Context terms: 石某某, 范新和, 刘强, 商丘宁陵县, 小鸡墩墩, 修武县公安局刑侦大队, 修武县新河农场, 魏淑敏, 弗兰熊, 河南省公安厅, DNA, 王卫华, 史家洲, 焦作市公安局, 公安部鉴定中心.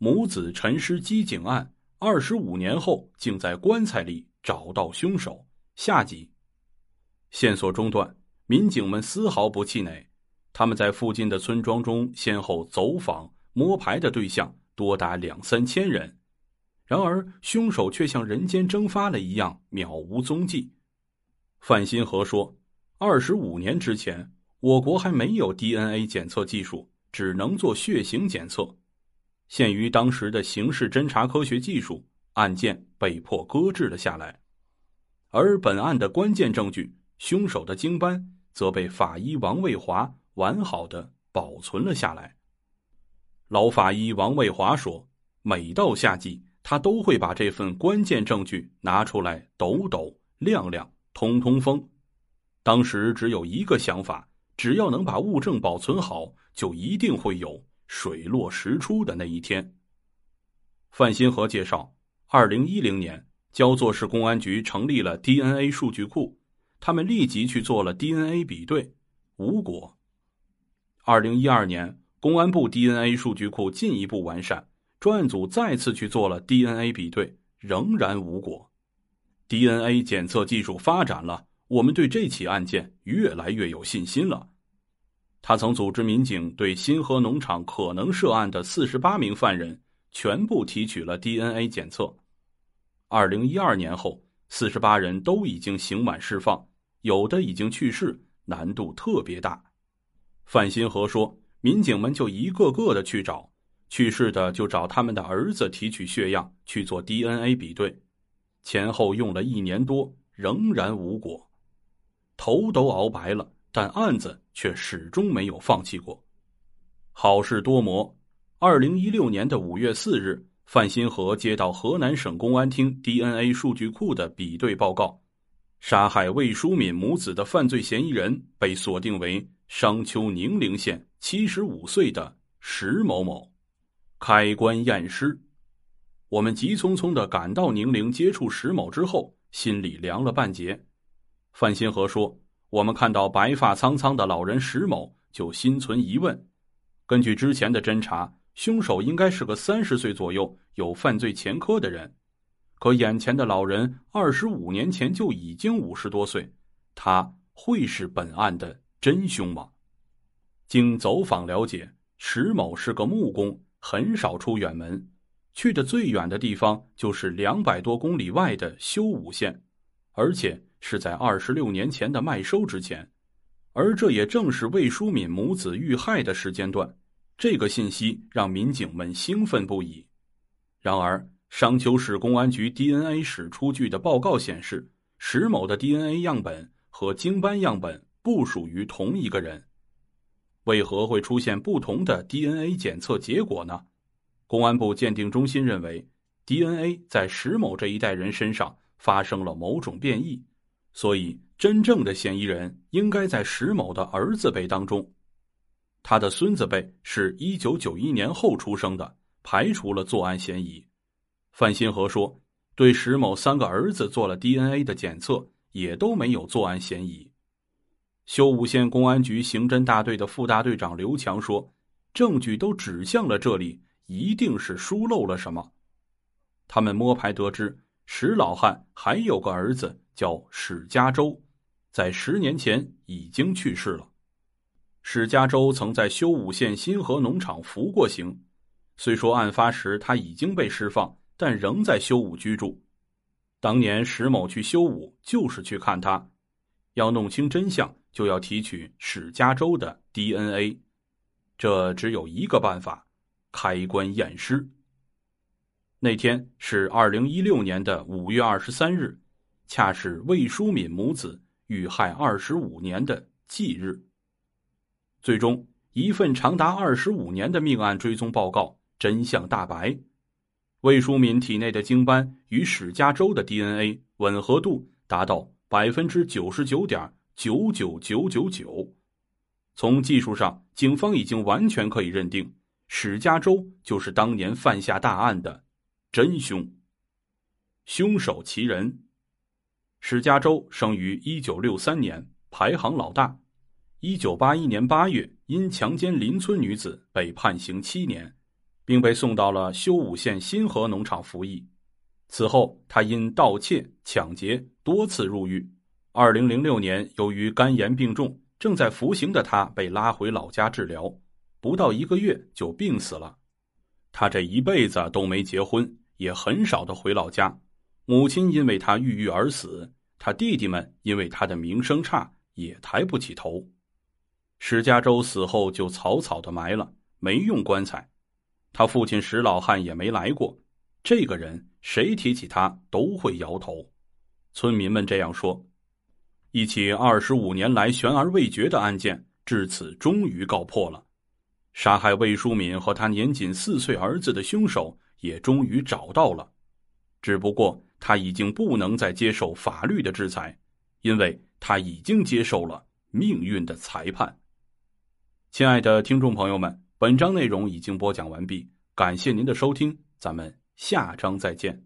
母子沉尸机井案25年后竟在棺材里找到凶手。下集。线索中断，民警们丝毫不气馁，他们在附近的村庄中先后走访摸排的对象多达2-3000人，然而凶手却像人间蒸发了一样渺无踪迹。范新和说，25年之前我国还没有 DNA 检测技术，只能做血型检测。限于当时的刑事侦查科学技术，案件被迫搁置了下来。而本案的关键证据，凶手的经斑，则被法医王卫华完好的保存了下来。老法医王卫华说，每到夏季，他都会把这份关键证据拿出来抖抖亮亮，通通风。当时只有一个想法，只要能把物证保存好，就一定会有水落石出的那一天。范新和介绍，2010年焦作市公安局成立了 DNA 数据库，他们立即去做了 DNA 比对，无果。2012年公安部 DNA 数据库进一步完善，专案组再次去做了 DNA 比对，仍然无果。 DNA 检测技术发展了，我们对这起案件越来越有信心了。他曾组织民警对新河农场可能涉案的48名犯人全部提取了 DNA 检测。2012年后48人都已经刑满释放，有的已经去世，难度特别大。范新和说，民警们就一个个的去找，去世的就找他们的儿子提取血样去做 DNA 比对，前后用了1年多，仍然无果。头都熬白了，但案子却始终没有放弃过。好事多磨，2016年的5月4日，范新和接到河南省公安厅 DNA 数据库的比对报告，杀害魏淑敏母子的犯罪嫌疑人被锁定为商丘宁陵县75岁的石某某。开棺验尸，我们急匆匆地赶到宁陵接触石某之后，心里凉了半截。范新和说，我们看到白发苍苍的老人石某就心存疑问，根据之前的侦查，凶手应该是个30岁左右有犯罪前科的人，可眼前的老人25年前就已经50多岁，他会是本案的真凶吗？经走访了解，石某是个木工，很少出远门，去的最远的地方就是200多公里外的修武县，而且是在26年前的麦收之前，而这也正是魏淑敏母子遇害的时间段。这个信息让民警们兴奋不已。然而，商丘市公安局 DNA 室出具的报告显示，石某的 DNA 样本和经斑样本不属于同一个人。为何会出现不同的 DNA 检测结果呢？公安部鉴定中心认为， DNA 在石某这一代人身上发生了某种变异，所以真正的嫌疑人应该在石某的儿子辈当中。他的孙子辈是1991年后出生的，排除了作案嫌疑。范新和说，对石某3个儿子做了 DNA 的检测，也都没有作案嫌疑。修武县公安局刑侦大队的副大队长刘强说，证据都指向了这里，一定是疏漏了什么。他们摸排得知，石老汉还有个儿子叫史家洲，在10年前已经去世了。史家洲曾在修武县新河农场服过刑，虽说案发时他已经被释放，但仍在修武居住。当年石某去修武就是去看他，要弄清真相就要提取史家洲的 DNA， 这只有一个办法，开棺验尸。那天是2016年的5月23日。恰是魏淑敏母子遇害25年的忌日。最终，一份长达25年的命案追踪报告真相大白。魏淑敏体内的经斑与史家洲的 DNA 吻合度达到 99.99999%。从技术上，警方已经完全可以认定史家洲就是当年犯下大案的真凶。凶手其人。史家洲生于1963年，排行老大。1981年8月因强奸邻村女子被判刑7年，并被送到了修武县新河农场服役。此后，他因盗窃、抢劫多次入狱。2006年，由于肝炎病重，正在服刑的他被拉回老家治疗，不到1个月就病死了。他这一辈子都没结婚，也很少的回老家。母亲因为他郁郁而死，他弟弟们因为他的名声差也抬不起头。石家周死后就草草的埋了，没用棺材。他父亲石老汉也没来过。这个人谁提起他都会摇头，村民们这样说。一起25年来悬而未决的案件至此终于告破了，杀害魏淑敏和他年仅4岁儿子的凶手也终于找到了。只不过他已经不能再接受法律的制裁，因为他已经接受了命运的裁判。亲爱的听众朋友们，本章内容已经播讲完毕，感谢您的收听，咱们下章再见。